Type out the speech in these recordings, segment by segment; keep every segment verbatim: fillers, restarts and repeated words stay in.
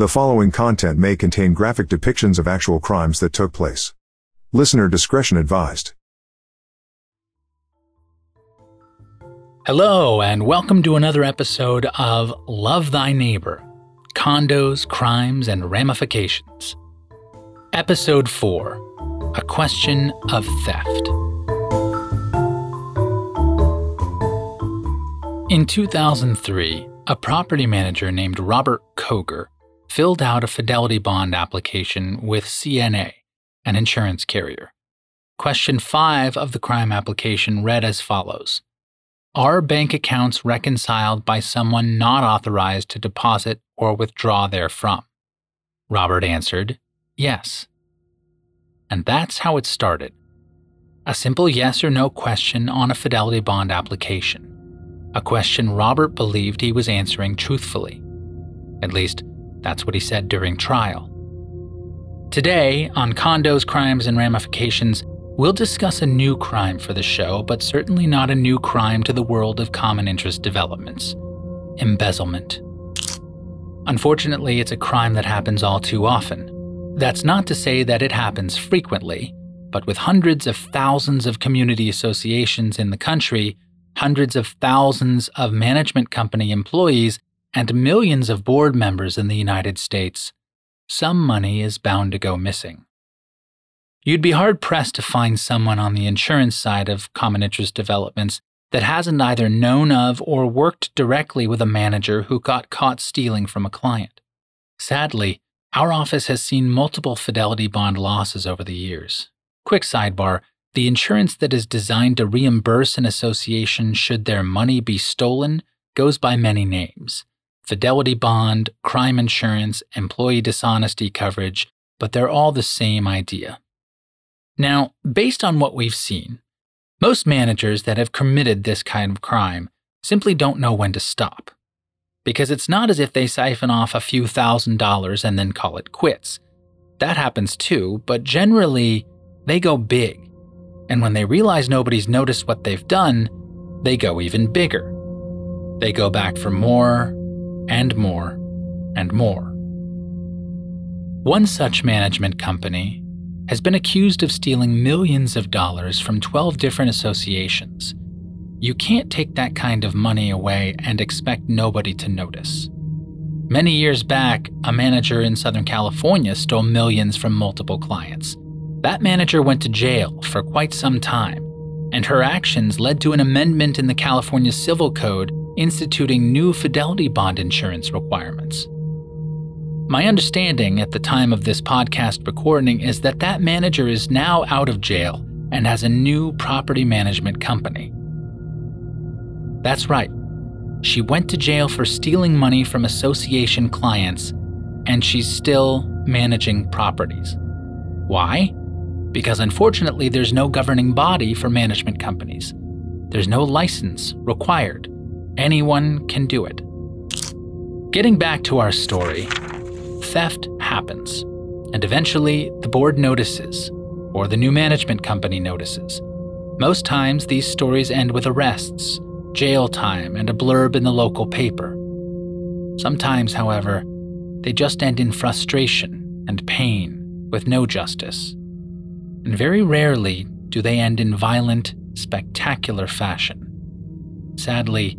The following content may contain graphic depictions of actual crimes that took place. Listener discretion advised. Hello, and welcome to another episode of Love Thy Neighbor, Condos, Crimes, and Ramifications. Episode four, A Question of Theft. In two thousand three, a property manager named Robert Koger filled out a fidelity bond application with C N A, an insurance carrier. Question five of the crime application read as follows. Are bank accounts reconciled by someone not authorized to deposit or withdraw therefrom? Robert answered, yes. And that's how it started. A simple yes or no question on a fidelity bond application. A question Robert believed he was answering truthfully. At least, that's what he said during trial. Today, on Condos, Crimes, and Ramifications, we'll discuss a new crime for the show, but certainly not a new crime to the world of common interest developments. Embezzlement. Unfortunately, it's a crime that happens all too often. That's not to say that it happens frequently, but with hundreds of thousands of community associations in the country, hundreds of thousands of management company employees, and millions of board members in the United States, some money is bound to go missing. You'd be hard-pressed to find someone on the insurance side of common interest developments that hasn't either known of or worked directly with a manager who got caught stealing from a client. Sadly, our office has seen multiple fidelity bond losses over the years. Quick sidebar. The insurance that is designed to reimburse an association should their money be stolen goes by many names. Fidelity bond, crime insurance, employee dishonesty coverage, but they're all the same idea. Now, based on what we've seen, most managers that have committed this kind of crime simply don't know when to stop. Because it's not as if they siphon off a few thousand dollars and then call it quits. That happens too, but generally, they go big. And when they realize nobody's noticed what they've done, they go even bigger. They go back for more, and more, and more. One such management company has been accused of stealing millions of dollars from twelve different associations. You can't take that kind of money away and expect nobody to notice. Many years back, a manager in Southern California stole millions from multiple clients. That manager went to jail for quite some time, and her actions led to an amendment in the California Civil Code instituting new fidelity bond insurance requirements. My understanding at the time of this podcast recording is that that manager is now out of jail and has a new property management company. That's right. She went to jail for stealing money from association clients, and she's still managing properties. Why? Because unfortunately, there's no governing body for management companies. There's no license required. Anyone can do it. Getting back to our story, theft happens, and eventually the board notices, or the new management company notices. Most times, these stories end with arrests, jail time, and a blurb in the local paper. Sometimes, however, they just end in frustration and pain with no justice. And very rarely do they end in violent, spectacular fashion. Sadly,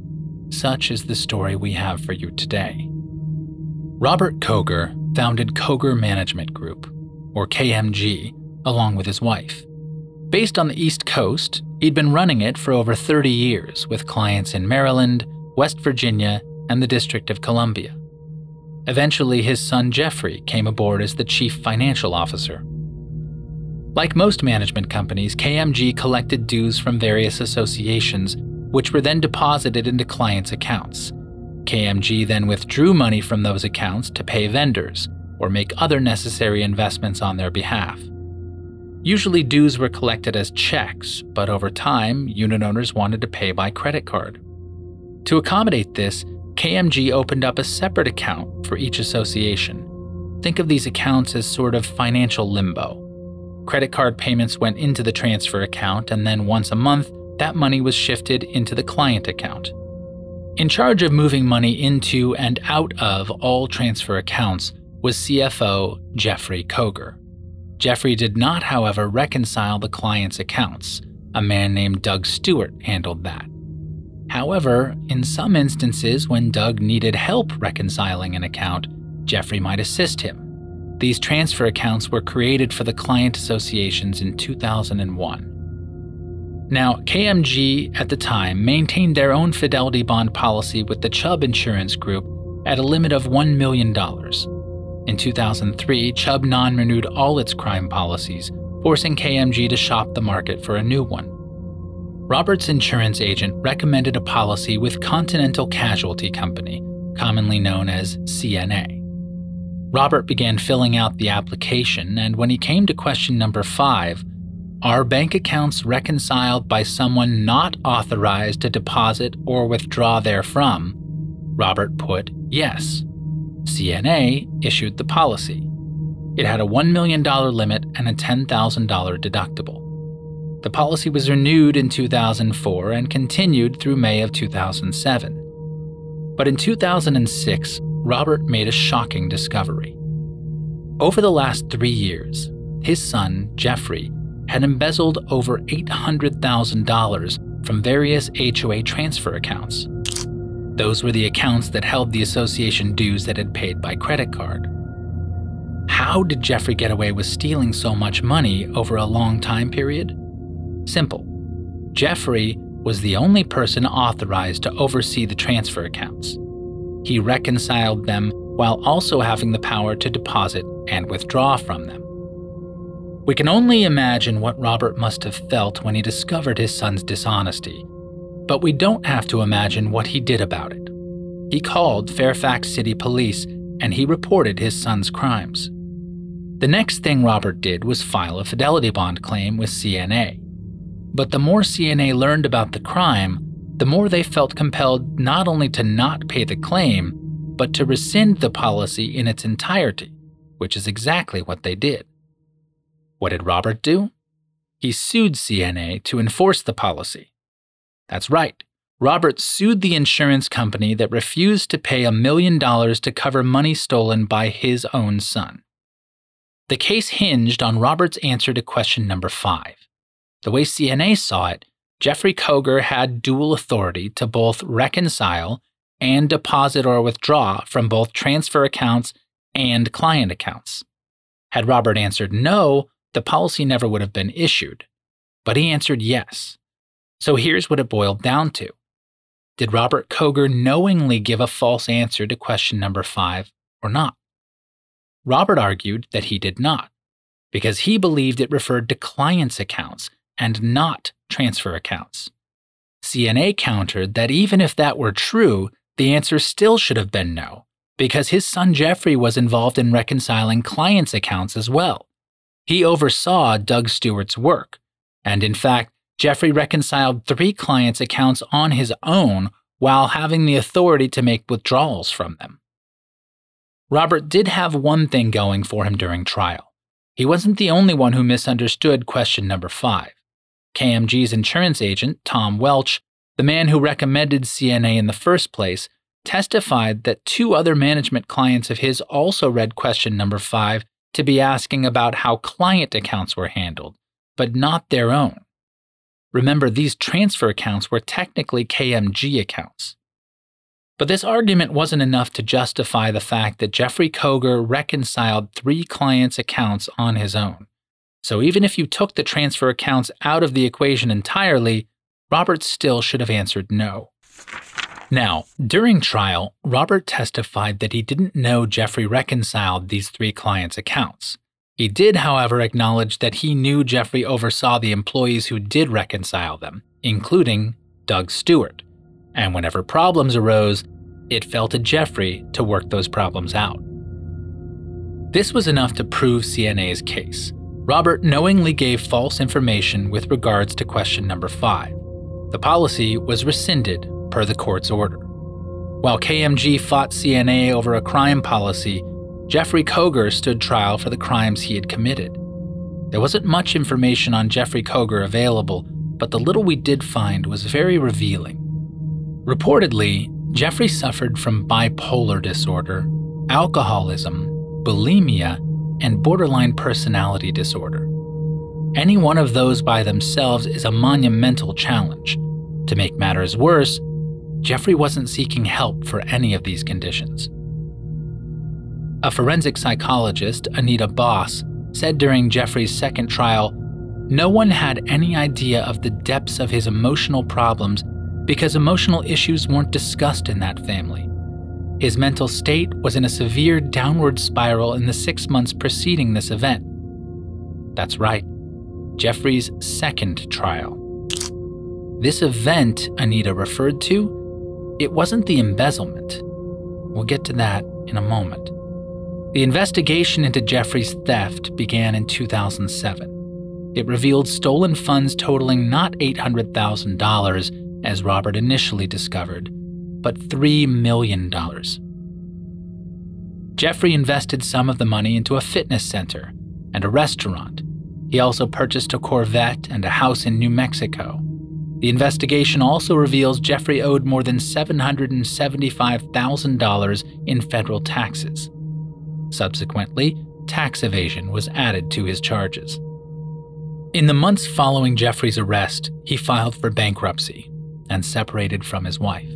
such is the story we have for you today. Robert Koger founded Koger Management Group, or K M G, along with his wife. Based on the East Coast, he'd been running it for over thirty years with clients in Maryland, West Virginia, and the District of Columbia. Eventually, his son Jeffrey came aboard as the chief financial officer. Like most management companies, K M G collected dues from various associations, which were then deposited into clients' accounts. K M G then withdrew money from those accounts to pay vendors or make other necessary investments on their behalf. Usually dues were collected as checks, but over time, unit owners wanted to pay by credit card. To accommodate this, K M G opened up a separate account for each association. Think of these accounts as sort of financial limbo. Credit card payments went into the transfer account, and then once a month, that money was shifted into the client account. In charge of moving money into and out of all transfer accounts was C F O Jeffrey Koger. Jeffrey did not, however, reconcile the client's accounts. A man named Doug Stewart handled that. However, in some instances when Doug needed help reconciling an account, Jeffrey might assist him. These transfer accounts were created for the client associations in two thousand one. Now, K M G at the time maintained their own fidelity bond policy with the Chubb Insurance Group at a limit of one million dollars. In two thousand three, Chubb non-renewed all its crime policies, forcing K M G to shop the market for a new one. Robert's insurance agent recommended a policy with Continental Casualty Company, commonly known as C N A. Robert began filling out the application, and when he came to question number five, are bank accounts reconciled by someone not authorized to deposit or withdraw therefrom? Robert put yes. C N A issued the policy. It had a one million dollars limit and a ten thousand dollars deductible. The policy was renewed in two thousand four and continued through May of two thousand seven. But in two thousand six, Robert made a shocking discovery. Over the last three years, his son, Jeffrey, had embezzled over eight hundred thousand dollars from various H O A transfer accounts. Those were the accounts that held the association dues that had paid by credit card. How did Jeffrey get away with stealing so much money over a long time period? Simple. Jeffrey was the only person authorized to oversee the transfer accounts. He reconciled them while also having the power to deposit and withdraw from them. We can only imagine what Robert must have felt when he discovered his son's dishonesty, but we don't have to imagine what he did about it. He called Fairfax City Police and he reported his son's crimes. The next thing Robert did was file a fidelity bond claim with C N A. But the more C N A learned about the crime, the more they felt compelled not only to not pay the claim, but to rescind the policy in its entirety, which is exactly what they did. What did Robert do? He sued C N A to enforce the policy. That's right. Robert sued the insurance company that refused to pay a million dollars to cover money stolen by his own son. The case hinged on Robert's answer to question number five. The way C N A saw it, Jeffrey Koger had dual authority to both reconcile and deposit or withdraw from both transfer accounts and client accounts. Had Robert answered no, the policy never would have been issued. But he answered yes. So here's what it boiled down to. Did Robert Koger knowingly give a false answer to question number five or not? Robert argued that he did not, because he believed it referred to clients' accounts and not transfer accounts. C N A countered that even if that were true, the answer still should have been no, because his son Jeffrey was involved in reconciling clients' accounts as well. He oversaw Doug Stewart's work, and in fact, Jeffrey reconciled three clients' accounts on his own while having the authority to make withdrawals from them. Robert did have one thing going for him during trial. He wasn't the only one who misunderstood question number five. K M G's insurance agent, Tom Welch, the man who recommended C N A in the first place, testified that two other management clients of his also read question number five to be asking about how client accounts were handled, but not their own. Remember, these transfer accounts were technically K M G accounts. But this argument wasn't enough to justify the fact that Jeffrey Koger reconciled three clients' accounts on his own. So even if you took the transfer accounts out of the equation entirely, Robert still should have answered no. Now, during trial, Robert testified that he didn't know Jeffrey reconciled these three clients' accounts. He did, however, acknowledge that he knew Jeffrey oversaw the employees who did reconcile them, including Doug Stewart. And whenever problems arose, it fell to Jeffrey to work those problems out. This was enough to prove C N A's case. Robert knowingly gave false information with regards to question number five. The policy was rescinded per the court's order. While K M G fought C N A over a crime policy, Jeffrey Koger stood trial for the crimes he had committed. There wasn't much information on Jeffrey Koger available, but the little we did find was very revealing. Reportedly, Jeffrey suffered from bipolar disorder, alcoholism, bulimia, and borderline personality disorder. Any one of those by themselves is a monumental challenge. To make matters worse, Jeffrey wasn't seeking help for any of these conditions. A forensic psychologist, Anita Boss, said during Jeffrey's second trial, "No one had any idea of the depths of his emotional problems because emotional issues weren't discussed in that family. His mental state was in a severe downward spiral in the six months preceding this event." That's right, Jeffrey's second trial. This event Anita referred to, it wasn't the embezzlement. We'll get to that in a moment. The investigation into Jeffrey's theft began in two thousand seven. It revealed stolen funds totaling not eight hundred thousand dollars, as Robert initially discovered, but three million dollars. Jeffrey invested some of the money into a fitness center and a restaurant. He also purchased a Corvette and a house in New Mexico. The investigation also reveals Jeffrey owed more than seven hundred seventy-five thousand dollars in federal taxes. Subsequently, tax evasion was added to his charges. In the months following Jeffrey's arrest, he filed for bankruptcy and separated from his wife.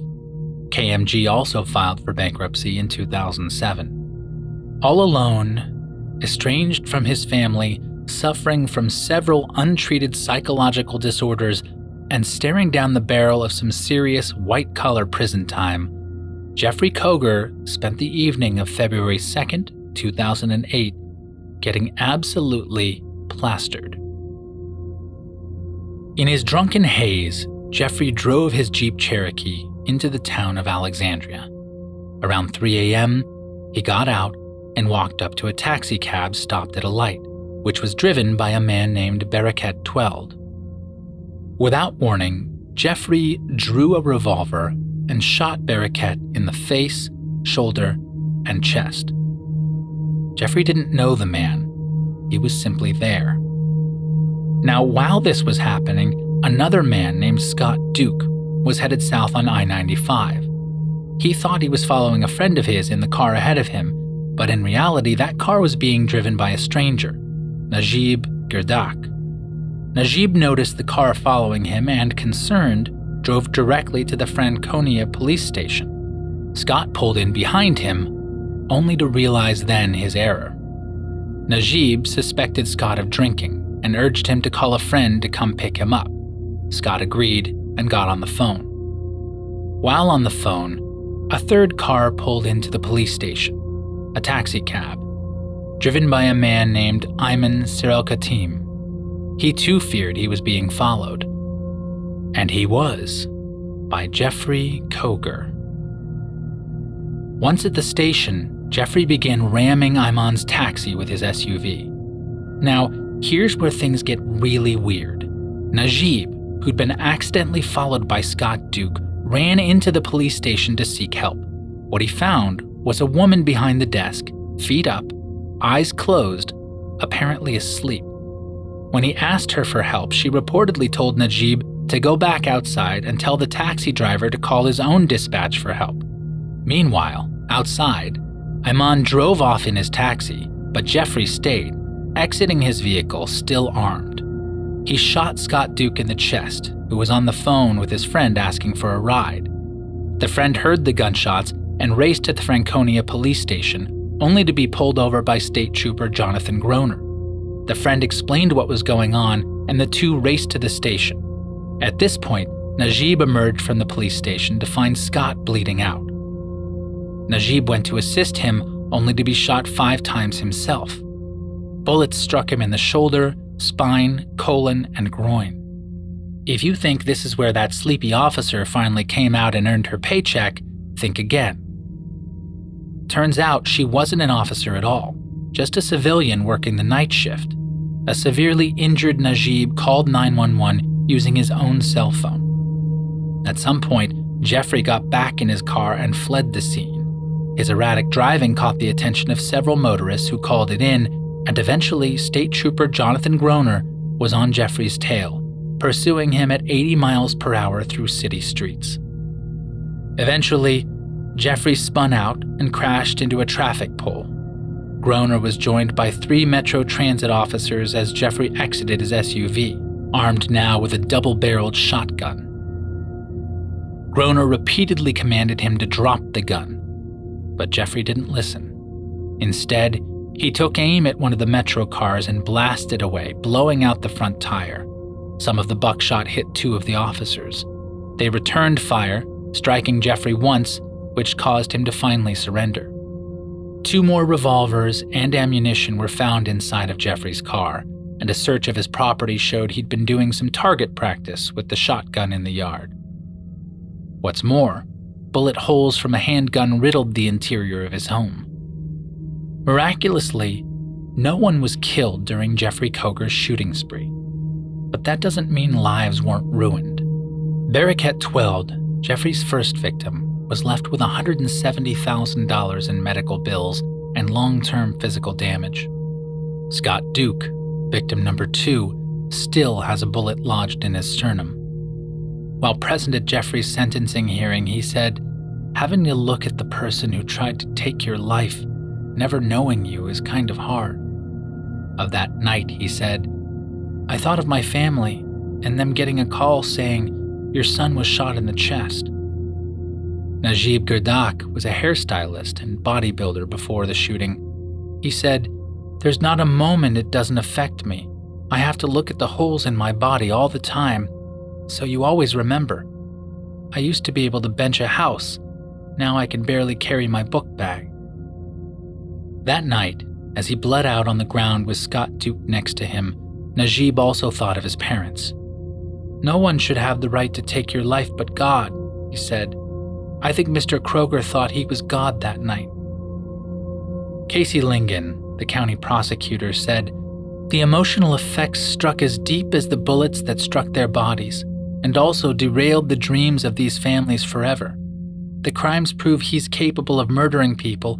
K M G also filed for bankruptcy in two thousand seven. All alone, estranged from his family, suffering from several untreated psychological disorders, and staring down the barrel of some serious white-collar prison time, Jeffrey Koger spent the evening of February second, two thousand eight, getting absolutely plastered. In his drunken haze, Jeffrey drove his Jeep Cherokee into the town of Alexandria. Around three a.m., he got out and walked up to a taxi cab stopped at a light, which was driven by a man named Barakat Tewelde. Without warning, Jeffrey drew a revolver and shot Barakat in the face, shoulder, and chest. Jeffrey didn't know the man. He was simply there. Now, while this was happening, another man named Scott Duke was headed south on I ninety-five. He thought he was following a friend of his in the car ahead of him, but in reality, that car was being driven by a stranger, Najib Gurdak. Najib noticed the car following him and, concerned, drove directly to the Franconia police station. Scott pulled in behind him, only to realize then his error. Najib suspected Scott of drinking and urged him to call a friend to come pick him up. Scott agreed and got on the phone. While on the phone, a third car pulled into the police station, a taxi cab, driven by a man named Ayman Siril-Khatim. He too feared he was being followed. And he was, by Jeffrey Koger. Once at the station, Jeffrey began ramming Ayman's taxi with his S U V. Now, here's where things get really weird. Najib, who'd been accidentally followed by Scott Duke, ran into the police station to seek help. What he found was a woman behind the desk, feet up, eyes closed, apparently asleep. When he asked her for help, she reportedly told Najib to go back outside and tell the taxi driver to call his own dispatch for help. Meanwhile, outside, Ayman drove off in his taxi, but Jeffrey stayed, exiting his vehicle still armed. He shot Scott Duke in the chest, who was on the phone with his friend asking for a ride. The friend heard the gunshots and raced to the Franconia police station, only to be pulled over by State Trooper Jonathan Groner. The friend explained what was going on, and the two raced to the station. At this point, Najib emerged from the police station to find Scott bleeding out. Najib went to assist him, only to be shot five times himself. Bullets struck him in the shoulder, spine, colon, and groin. If you think this is where that sleepy officer finally came out and earned her paycheck, think again. Turns out she wasn't an officer at all, just a civilian working the night shift. A severely injured Najib called nine one one using his own cell phone. At some point, Jeffrey got back in his car and fled the scene. His erratic driving caught the attention of several motorists who called it in, and eventually State Trooper Jonathan Groner was on Jeffrey's tail, pursuing him at eighty miles per hour through city streets. Eventually, Jeffrey spun out and crashed into a traffic pole. Groner was joined by three Metro Transit officers as Jeffrey exited his S U V, armed now with a double-barreled shotgun. Groner repeatedly commanded him to drop the gun, but Jeffrey didn't listen. Instead, he took aim at one of the Metro cars and blasted away, blowing out the front tire. Some of the buckshot hit two of the officers. They returned fire, striking Jeffrey once, which caused him to finally surrender. Two more revolvers and ammunition were found inside of Jeffrey's car, and a search of his property showed he'd been doing some target practice with the shotgun in the yard. What's more, bullet holes from a handgun riddled the interior of his home. Miraculously, no one was killed during Jeffrey Koger's shooting spree. But that doesn't mean lives weren't ruined. Barakat Tewelde, Jeffrey's first victim, was left with one hundred seventy thousand dollars in medical bills and long-term physical damage. Scott Duke, victim number two, still has a bullet lodged in his sternum. While present at Jeffrey's sentencing hearing, he said, "Having to look at the person who tried to take your life, never knowing you, is kind of hard." Of that night, he said, "I thought of my family and them getting a call saying, 'Your son was shot in the chest.'" Najib Gurdak was a hairstylist and bodybuilder before the shooting. He said, "There's not a moment it doesn't affect me. I have to look at the holes in my body all the time, so you always remember. I used to be able to bench a house. Now I can barely carry my book bag." That night, as he bled out on the ground with Scott Duke next to him, Najib also thought of his parents. "No one should have the right to take your life but God," he said. "I think Mister Koger thought he was God that night." Casey Lingan, the county prosecutor, said, "The emotional effects struck as deep as the bullets that struck their bodies, and also derailed the dreams of these families forever. The crimes prove he's capable of murdering people,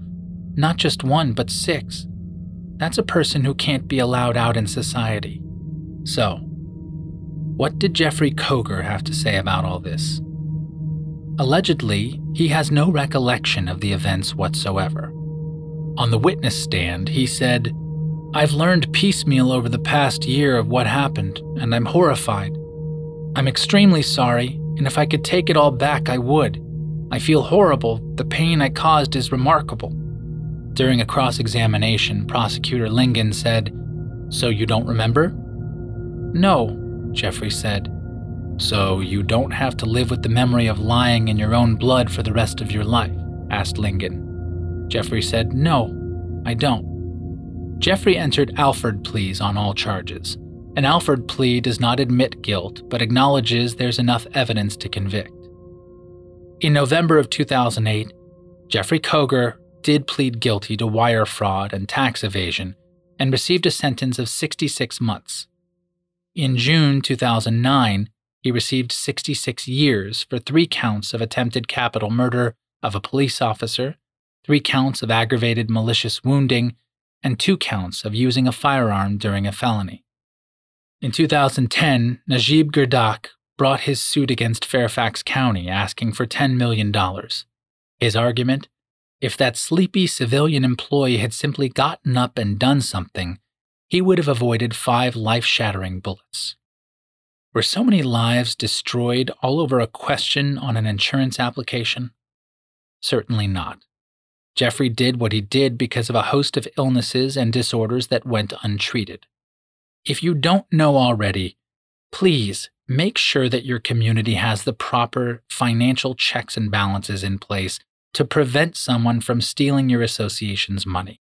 not just one but six. That's a person who can't be allowed out in society." So, what did Jeffrey Koger have to say about all this? Allegedly, he has no recollection of the events whatsoever. On the witness stand, he said, "I've learned piecemeal over the past year of what happened, and I'm horrified. I'm extremely sorry, and if I could take it all back, I would. I feel horrible. The pain I caused is remarkable." During a cross-examination, Prosecutor Lingan said, "So you don't remember?" "No," Jeffrey said. "So you don't have to live with the memory of lying in your own blood for the rest of your life?" asked Lingan. Jeffrey said, "No, I don't." Jeffrey entered Alford pleas on all charges. An Alford plea does not admit guilt, but acknowledges there's enough evidence to convict. In November of two thousand eight, Jeffrey Koger did plead guilty to wire fraud and tax evasion, and received a sentence of sixty-six months. In June two thousand nine, he received sixty-six years for three counts of attempted capital murder of a police officer, three counts of aggravated malicious wounding, and two counts of using a firearm during a felony. In two thousand ten, Najib Gurdak brought his suit against Fairfax County asking for ten million dollars. His argument? If that sleepy civilian employee had simply gotten up and done something, he would have avoided five life-shattering bullets. Were so many lives destroyed all over a question on an insurance application? Certainly not. Jeffrey did what he did because of a host of illnesses and disorders that went untreated. If you don't know already, please make sure that your community has the proper financial checks and balances in place to prevent someone from stealing your association's money.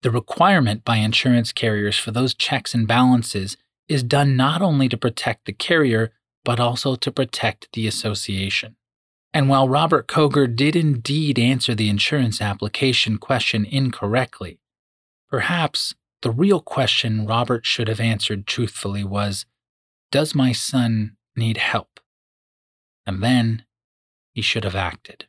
The requirement by insurance carriers for those checks and balances is done not only to protect the carrier, but also to protect the association. And while Robert Koger did indeed answer the insurance application question incorrectly, perhaps the real question Robert should have answered truthfully was, "Does my son need help?" And then he should have acted.